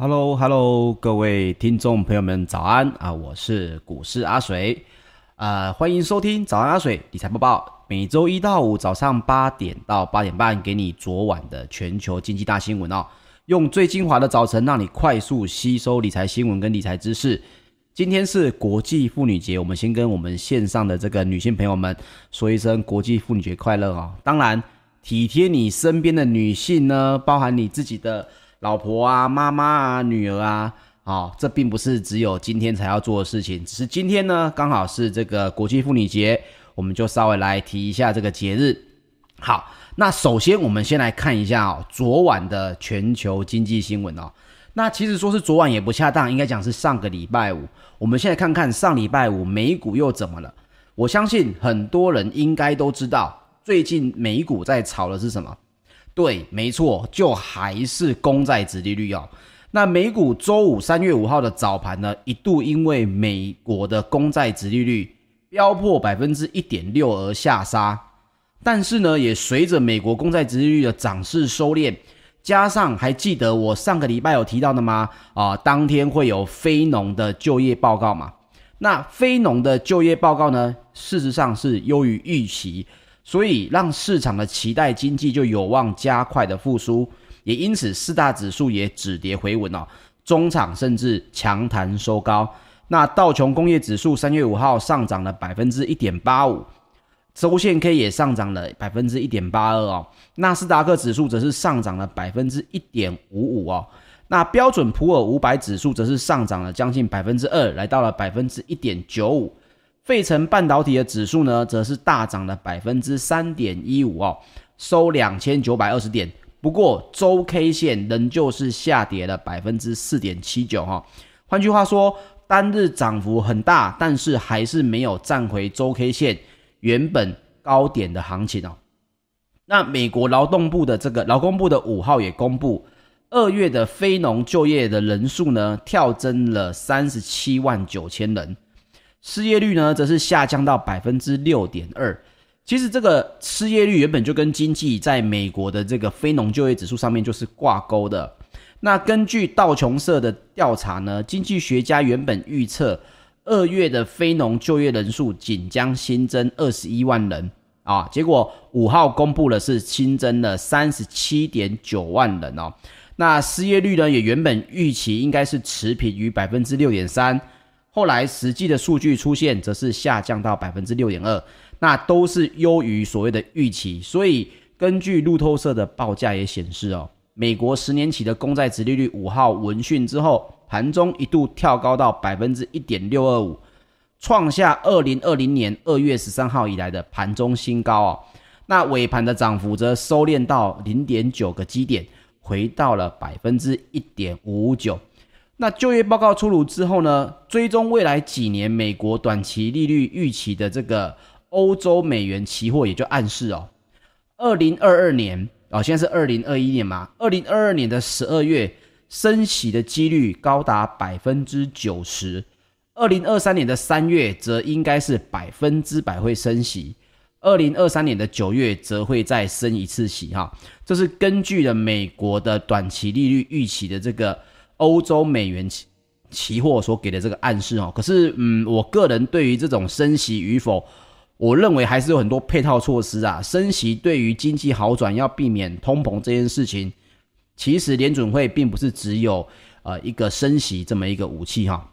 Hello， 各位听众朋友们，早安啊！我是股市阿水，欢迎收听早安阿水理财播报。每周一到五早上8点到8点半，给你昨晚的全球经济大新闻哦，用最精华的早晨，让你快速吸收理财新闻跟理财知识。今天是国际妇女节，我们先跟我们线上的这个女性朋友们说一声国际妇女节快乐哦。当然，体贴你身边的女性呢，包含你自己的老婆啊，妈妈啊，女儿啊，这并不是只有今天才要做的事情，只是今天呢，刚好是这个国际妇女节，我们就稍微来提一下这个节日。好，那首先我们先来看一下昨晚的全球经济新闻哦。那其实说是昨晚也不恰当，应该讲是上个礼拜五。我们现在看看上礼拜五美股又怎么了？我相信很多人应该都知道，最近美股在炒的是什么？对，没错，就还是公债殖利率哦。那美股周五3月5号的早盘呢，一度因为美国的公债殖利率飙破 1.6% 而下杀，但是呢，也随着美国公债殖利率的涨势收敛，加上还记得我上个礼拜有提到的吗？当天会有非农的就业报告嘛。那非农的就业报告呢，事实上是优于预期，所以让市场的期待经济就有望加快的复苏，也因此四大指数也止跌回稳哦，中场甚至强弹收高。那道琼工业指数3月5号上涨了 1.85%， 周线 K 也上涨了 1.82% 哦。纳斯达克指数则是上涨了 1.55% 哦。那标准普尔500指数则是上涨了将近 2%， 来到了 1.95%。费城半导体的指数呢，则是大涨了 3.15% 哦，收2920点。不过周 K 线仍旧是下跌了 4.79% 哦。换句话说，单日涨幅很大，但是还是没有站回周 K 线原本高点的行情哦。那美国劳工部的5号也公布，2月的非农就业的人数呢，跳增了379,000人。失业率呢，则是下降到 6.2%。 其实这个失业率原本就跟经济在美国的这个非农就业指数上面就是挂钩的。那根据道琼社的调查呢，经济学家原本预测2月的非农就业人数仅将新增21万人啊，结果5号公布的是新增了 37.9 万人哦。那失业率呢，也原本预期应该是持平于 6.3%，后来实际的数据出现则是下降到 6.2%， 那都是优于所谓的预期。所以根据路透社的报价也显示哦，美国10年期的公债殖利率5号闻讯之后，盘中一度跳高到 1.625%， 创下2020年2月13号以来的盘中新高哦。那尾盘的涨幅则收敛到 0.9 个基点，回到了 1.559%。那就业报告出炉之后呢，追踪未来几年美国短期利率预期的这个欧洲美元期货也就暗示哦，2022年现在是2021年嘛，2022年的12月升息的几率高达 90%， 2023年的3月则应该是100%会升息，2023年的9月则会再升一次息哈。这是根据了美国的短期利率预期的这个欧洲美元期货所给的这个暗示哦。可是我个人对于这种升息与否，我认为还是有很多配套措施啊。升息对于经济好转，要避免通膨这件事情，其实联准会并不是只有一个升息这么一个武器哈。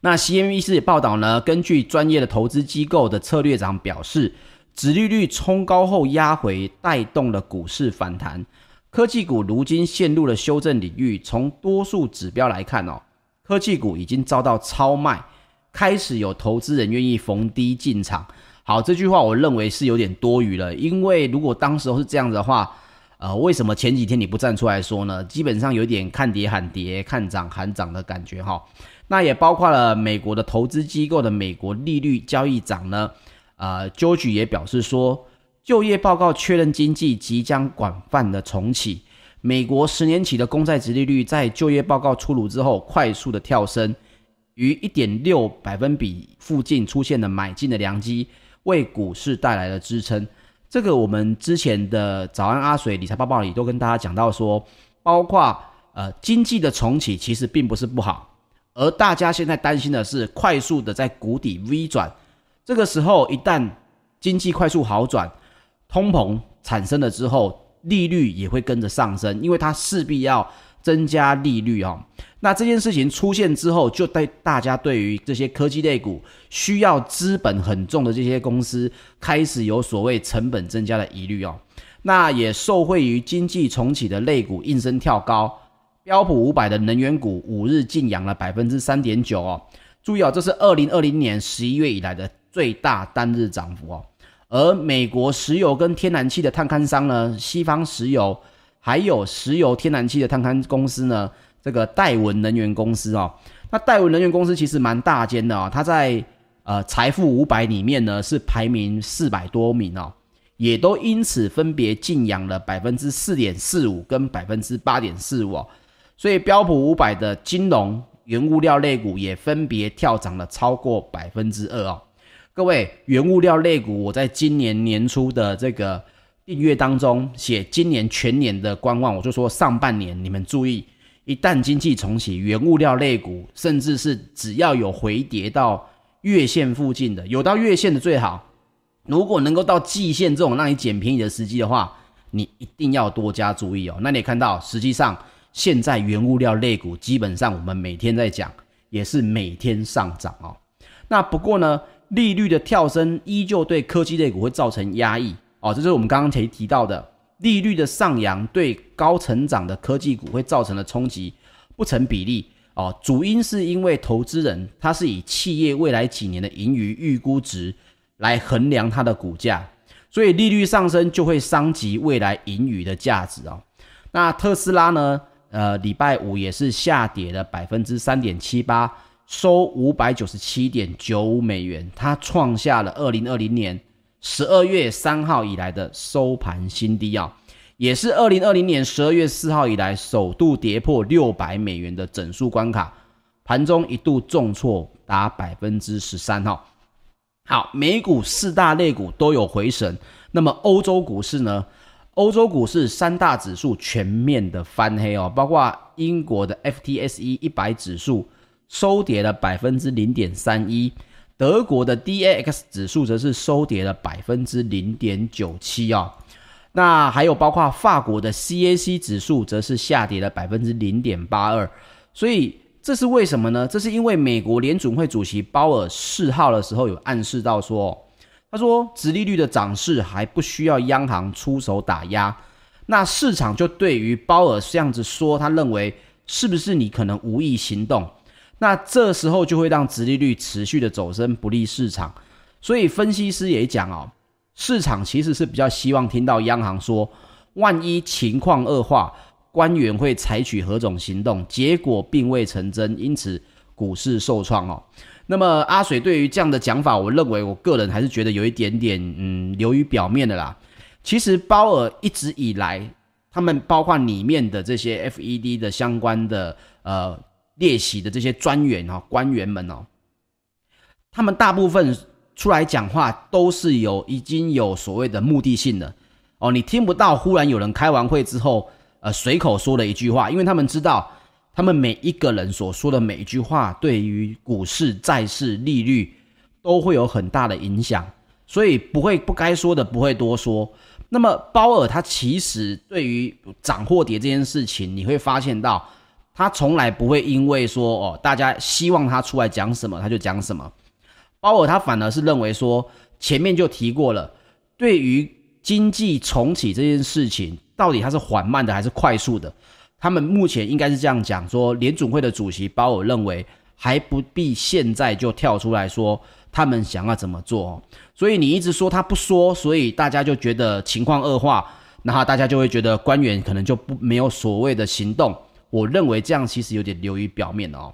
那 CNBC 报道呢，根据专业的投资机构的策略长表示，殖利率冲高后压回，带动了股市反弹。科技股如今陷入了修正领域，从多数指标来看哦，科技股已经遭到超卖，开始有投资人愿意逢低进场。好，这句话我认为是有点多余了，因为如果当时候是这样子的话，为什么前几天你不站出来说呢？基本上有点看跌喊跌，看涨喊涨的感觉哈。那也包括了美国的投资机构的美国利率交易长呢，George 也表示说，就业报告确认经济即将广泛的重启。美国10年期的公债殖利率在就业报告出炉之后快速的跳升，于 1.6 百分比附近出现了买进的良机，为股市带来了支撑。这个我们之前的早安阿水理财报报里都跟大家讲到说，包括经济的重启其实并不是不好，而大家现在担心的是快速的在谷底 V 转，这个时候一旦经济快速好转，通膨产生了之后，利率也会跟着上升，因为它势必要增加利率哦。那这件事情出现之后，就对大家对于这些科技类股需要资本很重的这些公司开始有所谓成本增加的疑虑哦。那也受惠于经济重启的类股应声跳高，标普500的能源股五日净扬了 3.9% 哦。注意哦，这是2020年11月以来的最大单日涨幅哦。而美国石油跟天然气的探勘商呢，西方石油还有石油天然气的探勘公司呢，这个戴文能源公司哦，那戴文能源公司其实蛮大间的哦，它在财富500里面呢是排名400多名哦，也都因此分别净扬了 4.45% 跟 8.45% 哦，所以标普500的金融原物料类股也分别跳涨了超过 2% 哦。各位，原物料类股我在今年年初的这个订阅当中写今年全年的观望，我就说上半年你们注意，一旦经济重启，原物料类股甚至是只要有回跌到月线附近的，有到月线的最好，如果能够到季线这种让你捡便宜的时机的话，你一定要多加注意哦。那你也看到，实际上现在原物料类股基本上我们每天在讲，也是每天上涨哦。那不过呢，利率的跳升依旧对科技类股会造成压抑哦，这就是我们刚刚提到的，利率的上扬对高成长的科技股会造成的冲击不成比例哦。主因是因为投资人他是以企业未来几年的盈余预估值来衡量它的股价，所以利率上升就会伤及未来盈余的价值哦。那特斯拉呢，礼拜五也是下跌了 3.78%。收 597.95 美元，它创下了2020年12月3号以来的收盘新低啊，也是2020年12月4号以来首度跌破600美元的整数关卡，盘中一度重挫达 13% 哦。好，美股四大类股都有回神，那么欧洲股市呢？欧洲股市三大指数全面的翻黑哦，包括英国的 FTSE 100 指数收跌了 0.31%， 德国的 DAX 指数则是收跌了 0.97%、哦、那还有包括法国的 CAC 指数则是下跌了 0.82%。 所以这是为什么呢？这是因为美国联准会主席鲍尔4号的时候有暗示到说，他说殖利率的涨势还不需要央行出手打压，那市场就对于鲍尔这样子说，他认为是不是你可能无意行动，那这时候就会让殖利率持续的走升，不利市场。所以分析师也讲哦，市场其实是比较希望听到央行说，万一情况恶化，官员会采取何种行动，结果并未成真，因此股市受创哦。那么阿水对于这样的讲法，我认为我个人还是觉得有一点点流于表面的啦。其实鲍尔一直以来，他们包括里面的这些 FED 的相关的列席的这些专员哦，官员们哦，他们大部分出来讲话都是已经有所谓的目的性的哦，你听不到忽然有人开完会之后随口说了一句话，因为他们知道他们每一个人所说的每一句话对于股市、债市、利率都会有很大的影响，所以不该说的不会多说。那么鲍尔他其实对于涨或跌这件事情，你会发现到他从来不会因为说大家希望他出来讲什么他就讲什么。鲍尔他反而是认为说，前面就提过了，对于经济重启这件事情，到底它是缓慢的还是快速的，他们目前应该是这样讲说，联准会的主席鲍尔认为还不必现在就跳出来说他们想要怎么做哦。所以你一直说他不说，所以大家就觉得情况恶化，然后大家就会觉得官员可能就没有所谓的行动。我认为这样其实有点流于表面哦，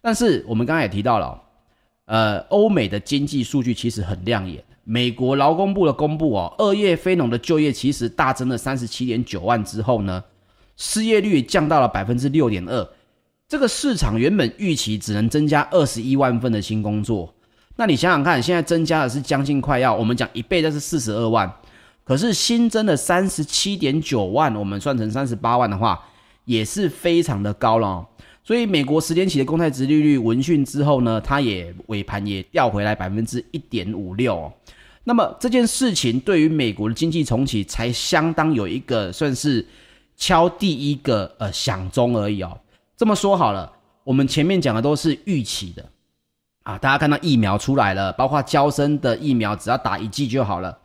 但是我们刚才也提到了欧美的经济数据其实很亮眼。美国劳工部的公布哦，2月非农的就业其实大增了 37.9 万之后呢，失业率降到了 6.2%。 这个市场原本预期只能增加21万份的新工作，那你想想看，现在增加的是将近快要我们讲一倍，但是42万，可是新增的 37.9 万，我们算成38万的话，也是非常的高了哦。所以美国10年期的公债殖利率闻讯之后呢，它也尾盘也掉回来 1.56%、哦。那么这件事情对于美国的经济重启才相当有一个算是敲第一个响钟而已哦。这么说好了，我们前面讲的都是预期的啊，大家看到疫苗出来了，包括嬌生的疫苗只要打一剂就好了，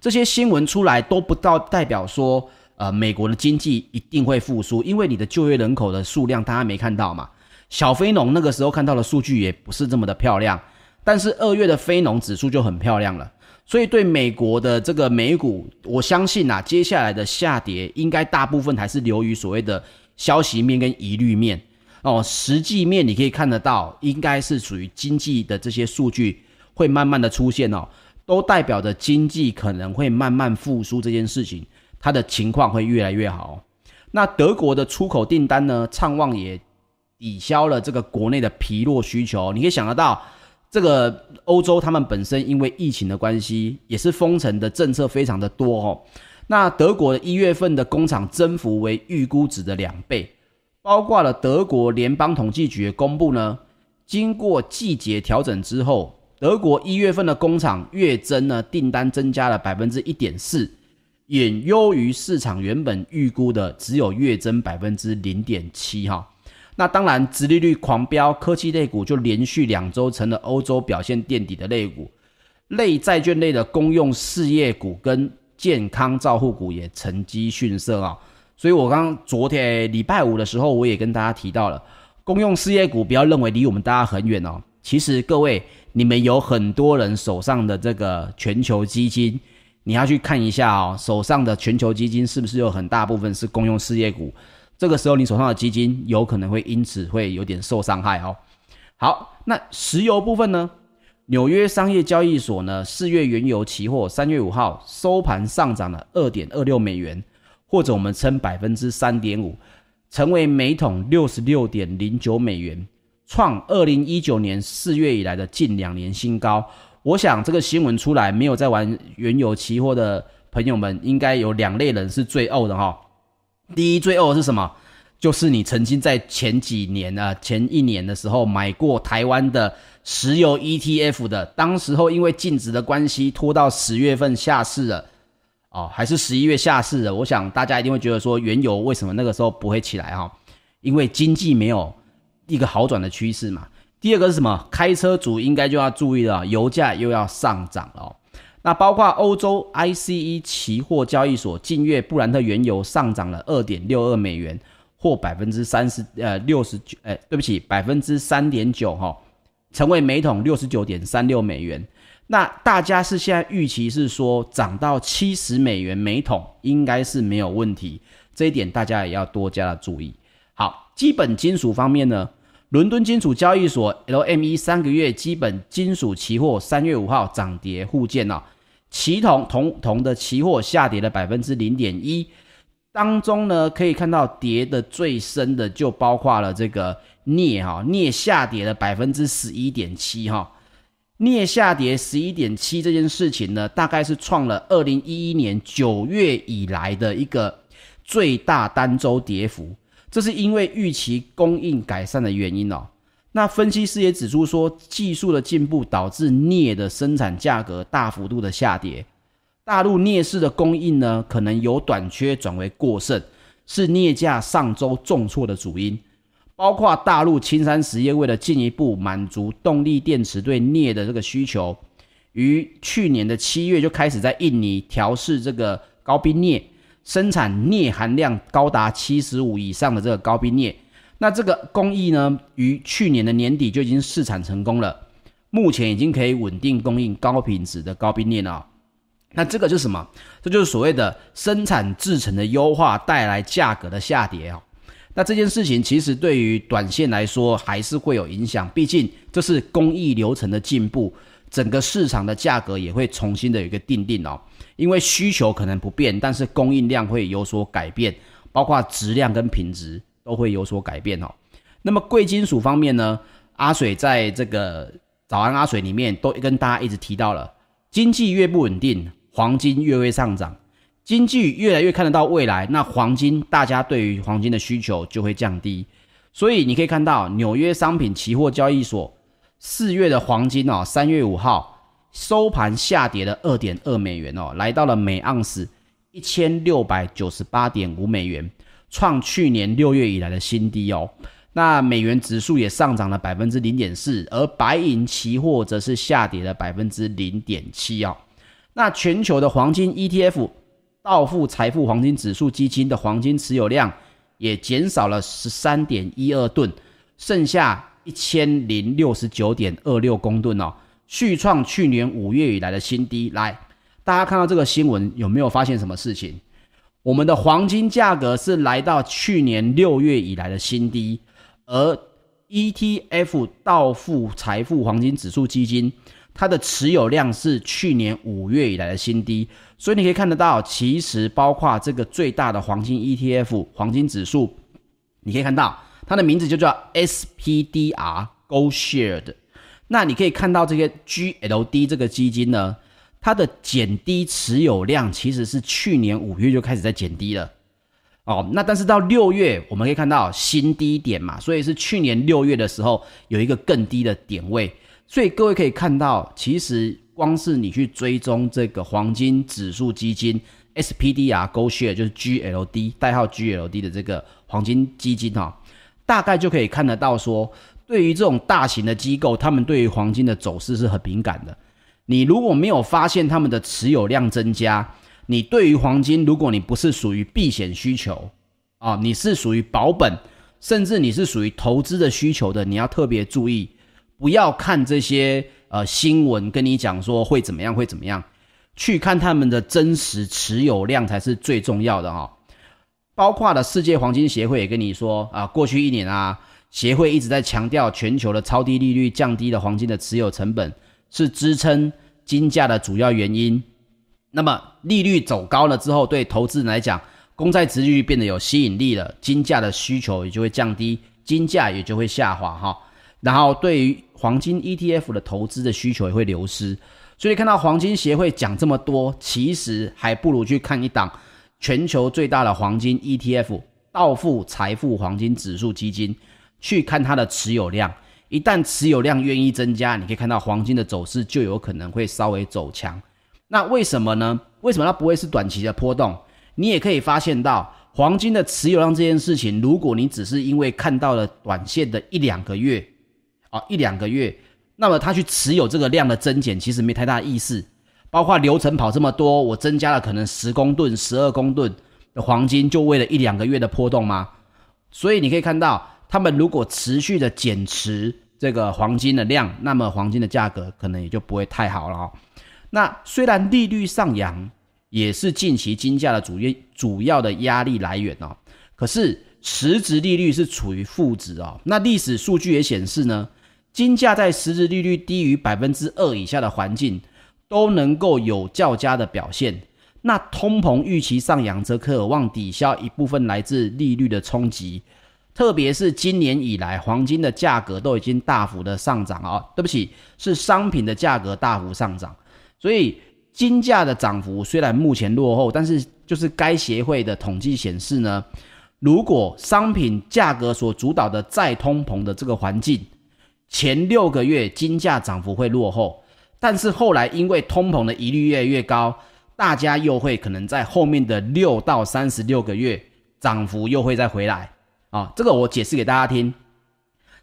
这些新闻出来都不到代表说美国的经济一定会复苏，因为你的就业人口的数量大家没看到嘛。小非农那个时候看到的数据也不是这么的漂亮，但是2月的非农指数就很漂亮了，所以对美国的这个美股，我相信啊，接下来的下跌应该大部分还是流于所谓的消息面跟疑虑面哦，实际面你可以看得到，应该是属于经济的这些数据会慢慢的出现哦，都代表着经济可能会慢慢复苏这件事情，它的情况会越来越好。那德国的出口订单呢，畅旺也抵消了这个国内的疲弱需求。你可以想得到，这个欧洲他们本身因为疫情的关系，也是封城的政策非常的多哦。那德国的1月份的工厂增幅为预估值的2倍，包括了德国联邦统计局公布呢，经过季节调整之后，德国1月份的工厂月增呢，订单增加了 1.4%，远优于市场原本预估的只有月增 0.7%、哦。那当然殖利率狂飙，科技类股就连续2周成了欧洲表现垫底的类股，类债券类的公用事业股跟健康照护股也成绩逊色哦。所以我昨天礼拜五的时候我也跟大家提到了，公用事业股不要认为离我们大家很远哦，其实各位你们有很多人手上的这个全球基金，你要去看一下哦，手上的全球基金是不是有很大部分是公用事业股，这个时候你手上的基金有可能会因此会有点受伤害哦。好，那石油部分呢，纽约商业交易所呢4月原油期货3月5号收盘上涨了 2.26 美元，或者我们称 3.5%， 成为每桶 66.09 美元，创2019年4月以来的近2年新高。我想这个新闻出来，没有在玩原油期货的朋友们应该有2类人是最呕的哈。第一，最呕的是什么？就是你曾经在前一年的时候买过台湾的石油 ETF 的，当时候因为净值的关系拖到10月份下市了哦，还是11月下市了。我想大家一定会觉得说原油为什么那个时候不会起来哈，因为经济没有一个好转的趋势嘛。第二个是什么？开车族应该就要注意了，油价又要上涨了哦。那包括欧洲 ICE 期货交易所近月布兰特原油上涨了 2.62 美元，或 3.9%、哦，成为每桶 69.36 美元。那大家是现在预期是说涨到70美元每桶应该是没有问题，这一点大家也要多加的注意。好，基本金属方面呢，伦敦金属交易所 LME 3个月基本金属期货3月5号涨跌互见哦，期铜铜的期货下跌了 0.1%， 当中呢可以看到跌的最深的就包括了这个镍哦，镍下跌了 11.7% 哦，镍下跌 11.7% 这件事情呢，大概是创了2011年9月以来的一个最大单周跌幅，这是因为预期供应改善的原因哦。那分析师也指出说，技术的进步导致镍的生产价格大幅度的下跌，大陆镍市的供应呢可能由短缺转为过剩，是镍价上周重挫的主因。包括大陆青山实业为了进一步满足动力电池对镍的这个需求，于去年的7月就开始在印尼调试这个高冰镍，生产镍含量高达75以上的这个高冰镍，那这个工艺呢于去年的年底就已经试产成功了，目前已经可以稳定供应高品质的高冰镍了哦。那这个就是什么？这就是所谓的生产制程的优化带来价格的下跌哦。那这件事情其实对于短线来说还是会有影响，毕竟这是工艺流程的进步，整个市场的价格也会重新的有一个定定哦，因为需求可能不变，但是供应量会有所改变，包括质量跟品质都会有所改变哦。那么贵金属方面呢，阿水在这个早安阿水里面都跟大家一直提到了，经济越不稳定，黄金越会上涨，经济越来越看得到未来，那黄金大家对于黄金的需求就会降低。所以你可以看到纽约商品期货交易所4月的黄金哦，3月5号收盘下跌了 2.2 美元哦，来到了每盎司 1698.5 美元，创去年6月以来的新低哦。那美元指数也上涨了 0.4%， 而白银期货则是下跌了 0.7% 哦。那全球的黄金 ETF道富财富黄金指数基金的黄金持有量也减少了 13.12 吨，剩下 1069.26 公吨哦，续创去年5月以来的新低。来，大家看到这个新闻有没有发现什么事情？我们的黄金价格是来到去年6月以来的新低，而 ETF 道富财富黄金指数基金它的持有量是去年5月以来的新低，所以你可以看得到，其实包括这个最大的黄金 ETF 黄金指数，你可以看到它的名字就叫 SPDR Gold Shares。 那你可以看到这个 GLD 这个基金呢，它的减低持有量其实是去年5月就开始在减低了哦，那但是到6月我们可以看到新低点嘛，所以是去年6月的时候有一个更低的点位。所以各位可以看到，其实光是你去追踪这个黄金指数基金 SPDR Gold Share 就是 GLD 代号 GLD 的这个黄金基金哦，大概就可以看得到说，对于这种大型的机构，他们对于黄金的走势是很敏感的。你如果没有发现他们的持有量增加，你对于黄金，如果你不是属于避险需求啊，你是属于保本，甚至你是属于投资的需求的，你要特别注意。不要看这些新闻跟你讲说会怎么样会怎么样，去看他们的真实持有量才是最重要的哦。包括了世界黄金协会也跟你说啊，过去一年啊，协会一直在强调全球的超低利率降低了黄金的持有成本，是支撑金价的主要原因。那么利率走高了之后，对投资人来讲，公债殖利率变得有吸引力了，金价的需求也就会降低，金价也就会下滑哦。然后对于黄金 ETF 的投资的需求也会流失，所以看到黄金协会讲这么多，其实还不如去看一档全球最大的黄金 ETF 道富财富黄金指数基金，去看它的持有量。一旦持有量愿意增加，你可以看到黄金的走势就有可能会稍微走强。那为什么呢？为什么它不会是短期的波动？你也可以发现到黄金的持有量这件事情，如果你只是因为看到了短线的一两个月，那么他去持有这个量的增减其实没太大意思。包括流程跑这么多，我增加了可能10公吨12公吨的黄金，就为了一两个月的波动吗？所以你可以看到他们如果持续的减持这个黄金的量，那么黄金的价格可能也就不会太好了哦。那虽然利率上扬也是近期金价的主要的压力来源哦，可是实质利率是处于负值哦。那历史数据也显示呢，金价在实质利率低于 2% 以下的环境都能够有较佳的表现。那通膨预期上扬则可望抵消一部分来自利率的冲击，特别是今年以来黄金的价格都已经大幅的上涨哦，对不起，是商品的价格大幅上涨。所以金价的涨幅虽然目前落后，但是就是该协会的统计显示呢，如果商品价格所主导的再通膨的这个环境，前6个月金价涨幅会落后，但是后来因为通膨的疑虑越来越高，大家又会可能在后面的6到36个月涨幅又会再回来啊，这个我解释给大家听。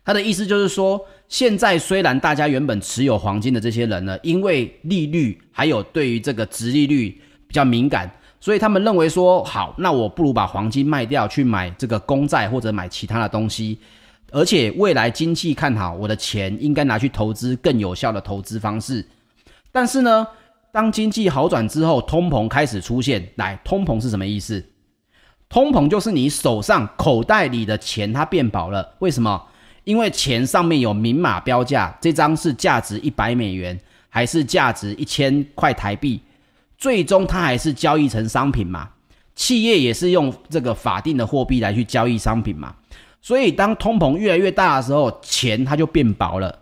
他的意思就是说，现在虽然大家原本持有黄金的这些人呢，因为利率还有对于这个殖利率比较敏感，所以他们认为说，好，那我不如把黄金卖掉去买这个公债或者买其他的东西，而且未来经济看好，我的钱应该拿去投资更有效的投资方式。但是呢，当经济好转之后，通膨开始出现。来，通膨是什么意思？通膨就是你手上口袋里的钱它变薄了。为什么？因为钱上面有明码标价，这张是价值100美元还是价值1000块台币，最终它还是交易成商品嘛，企业也是用这个法定的货币来去交易商品嘛。所以当通膨越来越大的时候，钱它就变薄了。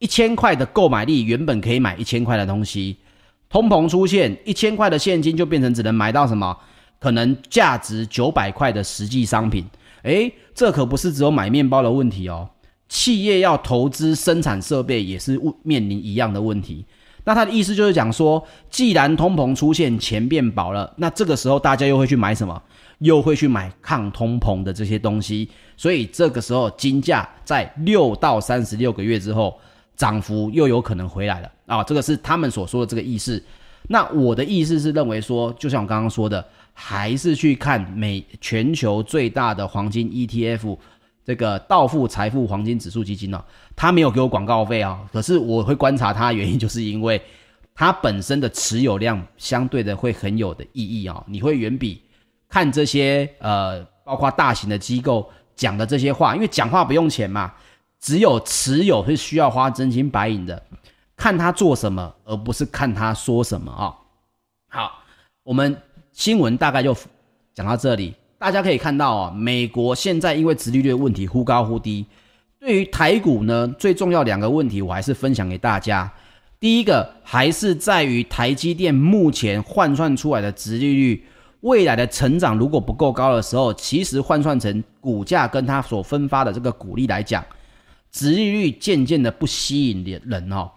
1000块的购买力原本可以买1000块的东西，通膨出现，1000块的现金就变成只能买到什么？可能价值900块的实际商品。诶，这可不是只有买面包的问题哦，企业要投资生产设备也是面临一样的问题。那他的意思就是讲说，既然通膨出现，钱变薄了，那这个时候大家又会去买什么？又会去买抗通膨的这些东西。所以这个时候金价在6到36个月之后涨幅又有可能回来了啊，这个是他们所说的这个意思。那我的意思是认为说，就像我刚刚说的，还是去看全球最大的黄金 ETF 这个道富财富黄金指数基金哦，它没有给我广告费哦，可是我会观察它的原因就是因为它本身的持有量相对的会很有的意义哦，你会远比看这些包括大型的机构讲的这些话，因为讲话不用钱嘛，只有持有是需要花真金白银的，看他做什么而不是看他说什么哦。好，我们新闻大概就讲到这里。大家可以看到哦，美国现在因为殖利率的问题忽高忽低，对于台股呢，最重要两个问题我还是分享给大家。第一个还是在于台积电目前换算出来的殖利率，未来的成长如果不够高的时候，其实换算成股价跟它所分发的这个股利来讲，殖利率渐渐的不吸引人哦。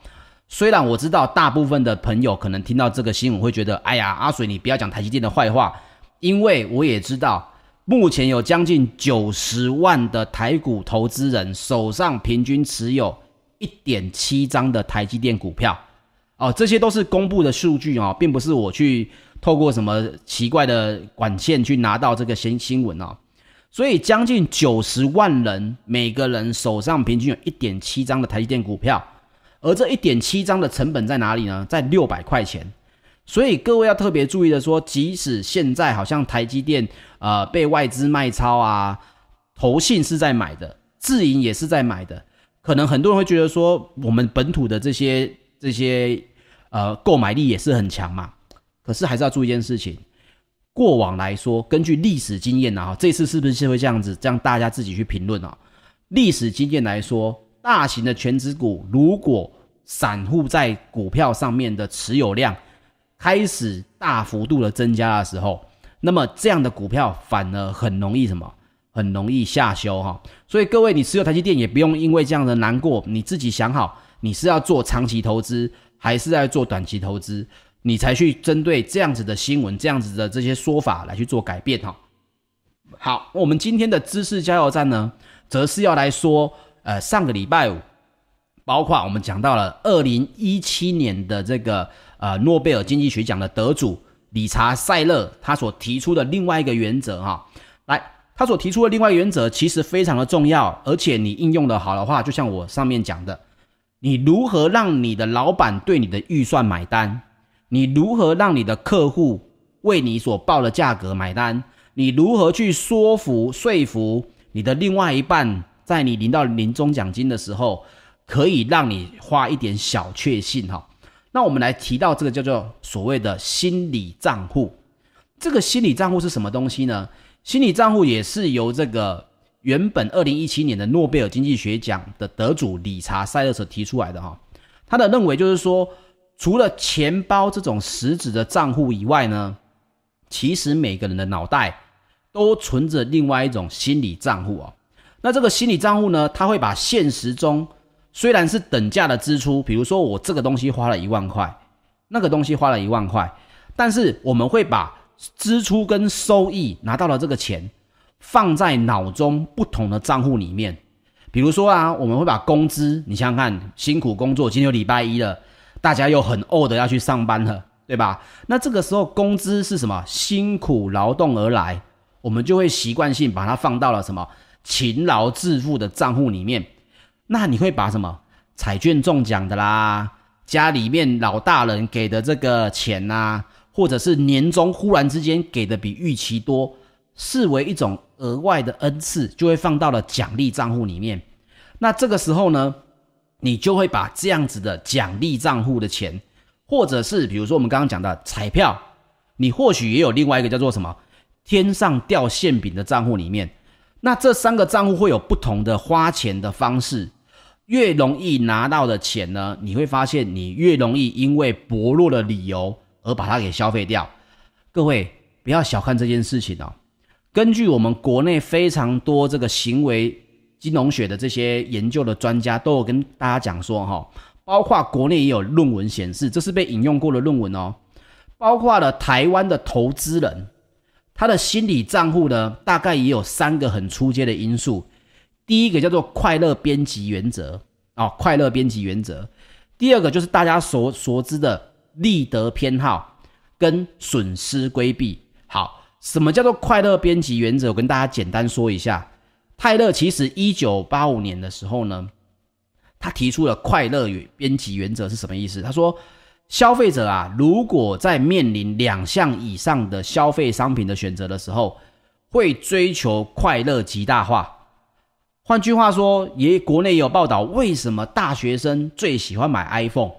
虽然我知道大部分的朋友可能听到这个新闻会觉得，哎呀，阿水你不要讲台积电的坏话，因为我也知道目前有将近90万的台股投资人手上平均持有 1.7 张的台积电股票哦，这些都是公布的数据哦，并不是我去透过什么奇怪的管线去拿到这个新闻哦。所以将近90万人，每个人手上平均有 1.7 张的台积电股票，而这 1.7 张的成本在哪里呢？在600块钱。所以各位要特别注意的说，即使现在好像台积电被外资卖超啊，投信是在买的，自营也是在买的，可能很多人会觉得说我们本土的这些购买力也是很强嘛，可是还是要注意一件事情，过往来说，根据历史经验啊，这次是不是会这样子？这样大家自己去评论啊。历史经验来说，大型的权值股如果散户在股票上面的持有量开始大幅度的增加的时候，那么这样的股票反而很容易什么？很容易下修哈。所以各位，你持有台积电也不用因为这样的难过，你自己想好，你是要做长期投资还是在做短期投资？你才去针对这样子的新闻，这样子的这些说法来去做改变哈。好，我们今天的知识加油站呢，则是要来说，上个礼拜五，包括我们讲到了2017年的这个诺贝尔经济学奖的得主理查塞勒，他所提出的另外一个原则哈。来，他所提出的另外一个原则其实非常的重要，而且你应用的好的话，就像我上面讲的，你如何让你的老板对你的预算买单？你如何让你的客户为你所报的价格买单？你如何去说服你的另外一半，在你领到年终奖金的时候，可以让你花一点小确幸哈。那我们来提到这个叫做所谓的心理账户。这个心理账户是什么东西呢？心理账户也是由这个原本2017年的诺贝尔经济学奖的得主理查塞勒所提出来的哈。他的认为就是说，除了钱包这种实质的账户以外呢，其实每个人的脑袋都存着另外一种心理账户哦。那这个心理账户呢，它会把现实中虽然是等价的支出，比如说我这个东西花了1万块，那个东西花了1万块，但是我们会把支出跟收益拿到了这个钱放在脑中不同的账户里面。比如说啊，我们会把工资，你想想看，辛苦工作，今天有礼拜一了，大家又很怄的要去上班了，对吧？那这个时候工资是什么？辛苦劳动而来，我们就会习惯性把它放到了什么勤劳致富的账户里面。那你会把什么彩券中奖的啦，家里面老大人给的这个钱啦，或者是年终忽然之间给的比预期多，视为一种额外的恩赐，就会放到了奖励账户里面。那这个时候呢，你就会把这样子的奖励账户的钱，或者是比如说我们刚刚讲的彩票，你或许也有另外一个叫做什么天上掉馅饼的账户里面。那这3个账户会有不同的花钱的方式，越容易拿到的钱呢，你会发现你越容易因为薄弱的理由而把它给消费掉。各位不要小看这件事情哦。根据我们国内非常多这个行为金融学的这些研究的专家都有跟大家讲说哦，包括国内也有论文显示，这是被引用过的论文哦，包括了台湾的投资人，他的心理账户呢大概也有3个很出街的因素。第一个叫做快乐边际原则哦，快乐边际原则。第二个就是大家所知的利得偏好跟损失规避。好，什么叫做快乐边际原则？我跟大家简单说一下。泰勒其实1985年的时候呢，他提出了快乐边际原则是什么意思？他说，消费者啊，如果在面临2项以上的消费商品的选择的时候，会追求快乐极大化。换句话说，也国内有报道，为什么大学生最喜欢买 iPhone？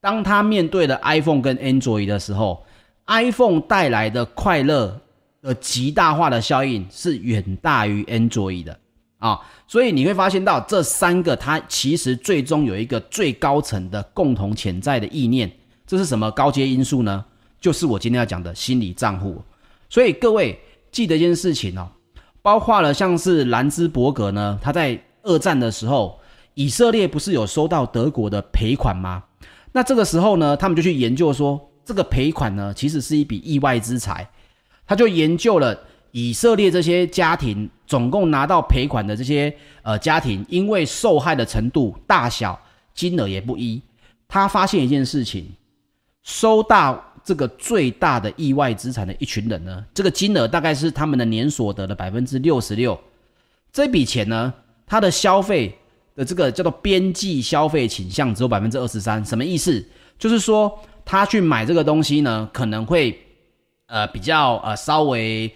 当他面对了 iPhone 跟 Android 的时候， iPhone 带来的快乐的极大化的效应是远大于 Android 的啊，所以你会发现到这3个，它其实最终有一个最高层的共同潜在的意念，这是什么高阶因素呢？就是我今天要讲的心理账户。所以各位记得一件事情哦。包括了像是兰兹伯格呢，他在2战的时候，以色列不是有收到德国的赔款吗？那这个时候呢，他们就去研究说，这个赔款呢其实是一笔意外之财。他就研究了以色列这些家庭总共拿到赔款的这些家庭，因为受害的程度大小金额也不一，他发现一件事情，收到这个最大的意外资产的一群人呢，这个金额大概是他们的年所得的 66%。 这笔钱呢，它的消费的这个叫做边际消费倾向只有 23%。 什么意思？就是说他去买这个东西呢，可能会比较稍微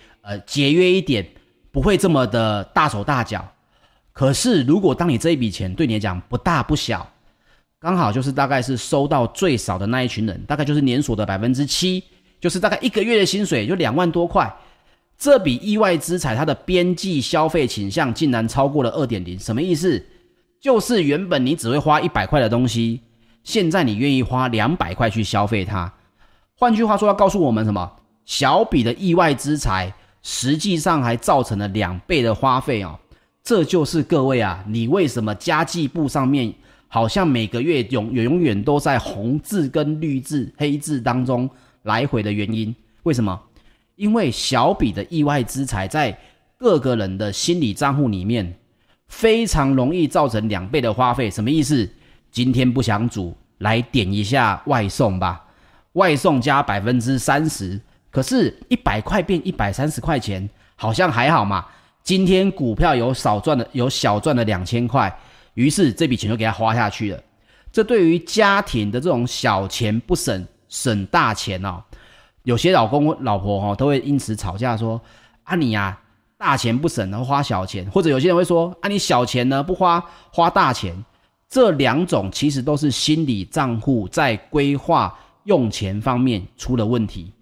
节约一点，不会这么的大手大脚。可是如果当你这一笔钱对你来讲不大不小，刚好就是大概是收到最少的那一群人，大概就是年所的 7%， 就是大概1个月的薪水就2万多块。这笔意外资产它的边际消费倾向竟然超过了 2.0。 什么意思？就是原本你只会花100块的东西，现在你愿意花200块去消费它。换句话说，要告诉我们什么？小笔的意外资产实际上还造成了2倍的花费哦。这就是各位啊，你为什么家计簿上面好像每个月永远都在红字跟绿字黑字当中来回的原因。为什么？因为小笔的意外之财在各个人的心理账户里面非常容易造成2倍的花费。什么意思？今天不想煮，来点一下外送吧，外送加 30%， 可是100块变130块钱好像还好嘛，今天股票有小赚了2000块，于是这笔钱就给他花下去了。这对于家庭的这种小钱不省，省大钱哦。有些老公老婆哦，都会因此吵架说，啊你啊大钱不省，然后花小钱。或者有些人会说，啊你小钱呢不花，花大钱。这2种其实都是心理账户在规划用钱方面出了问题。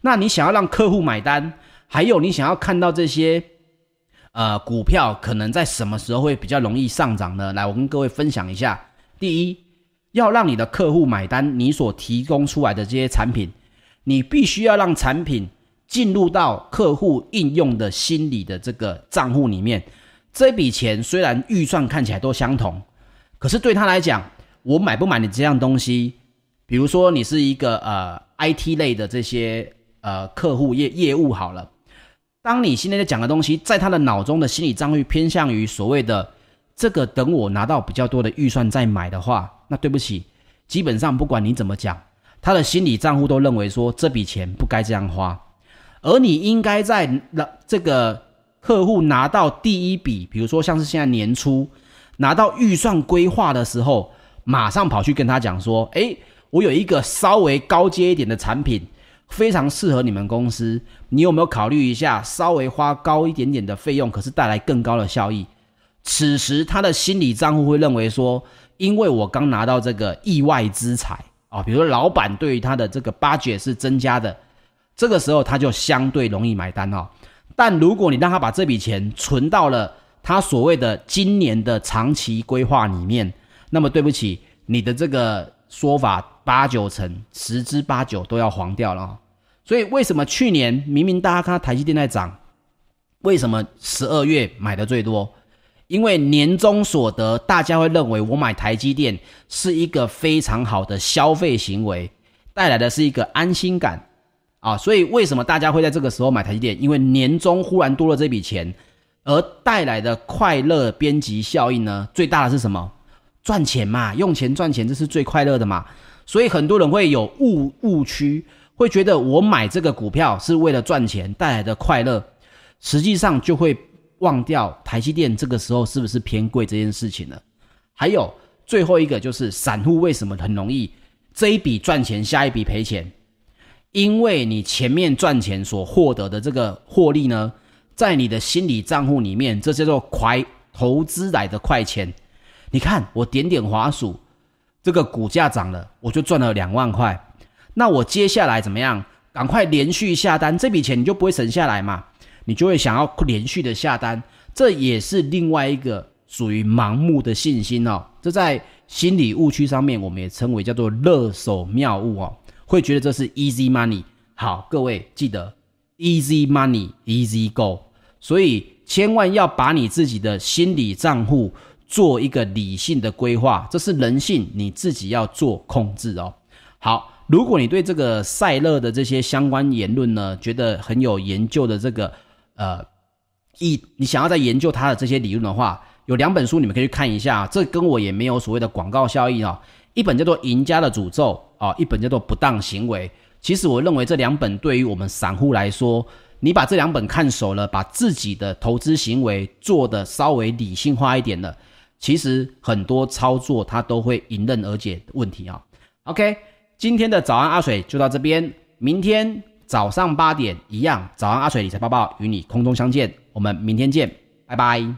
那你想要让客户买单，还有你想要看到这些股票可能在什么时候会比较容易上涨呢？来，我跟各位分享一下。第一，要让你的客户买单，你所提供出来的这些产品，你必须要让产品进入到客户应用的心理的这个账户里面。这笔钱虽然预算看起来都相同，可是对他来讲，我买不买你这样东西，比如说你是一个IT 类的这些客户业务好了，当你现在在讲的东西，在他的脑中的心理账户偏向于所谓的这个等我拿到比较多的预算再买的话，那对不起，基本上不管你怎么讲，他的心理账户都认为说这笔钱不该这样花，而你应该在这个客户拿到第一笔，比如说像是现在年初拿到预算规划的时候，马上跑去跟他讲说，诶，我有一个稍微高阶一点的产品非常适合你们公司，你有没有考虑一下，稍微花高一点点的费用，可是带来更高的效益。此时他的心理账户会认为说，因为我刚拿到这个意外之财啊，比如说老板对于他的这个 budget 是增加的，这个时候他就相对容易买单哦。但如果你让他把这笔钱存到了他所谓的今年的长期规划里面，那么对不起，你的这个说法10%-9%都要黄掉了哦。所以为什么去年明明大家看到台积电在涨，为什么12月买的最多？因为年终所得，大家会认为我买台积电是一个非常好的消费行为，带来的是一个安心感啊。所以为什么大家会在这个时候买台积电？因为年终忽然多了这笔钱，而带来的快乐边际效应呢，最大的是什么？赚钱嘛，用钱赚钱，这是最快乐的嘛。所以很多人会有误区，会觉得我买这个股票是为了赚钱带来的快乐，实际上就会忘掉台积电这个时候是不是偏贵这件事情了。还有最后一个就是散户为什么很容易这一笔赚钱下一笔赔钱？因为你前面赚钱所获得的这个获利呢，在你的心理账户里面，这叫做投资来的快钱。你看我点点滑鼠，这个股价涨了，我就赚了2万块，那我接下来怎么样？赶快连续下单，这笔钱你就不会省下来嘛，你就会想要连续的下单，这也是另外一个属于盲目的信心哦。这在心理误区上面我们也称为叫做勒手妙误哦，会觉得这是 easy money。 好，各位记得 easy money easy go， 所以千万要把你自己的心理账户做一个理性的规划，这是人性，你自己要做控制哦。好，如果你对这个赛勒的这些相关言论呢，觉得很有研究的这个你想要再研究他的这些理论的话，有2本书你们可以去看一下啊，这跟我也没有所谓的广告效益啊。一本叫做《赢家的诅咒》啊，一本叫做《不当行为》。其实我认为这2本对于我们散户来说，你把这2本看熟了，把自己的投资行为做得稍微理性化一点了，其实很多操作它都会迎刃而解的问题啊。OK， 今天的早安阿水就到这边，明天早上8点一样，早安阿水理财报与你空中相见，我们明天见，拜拜。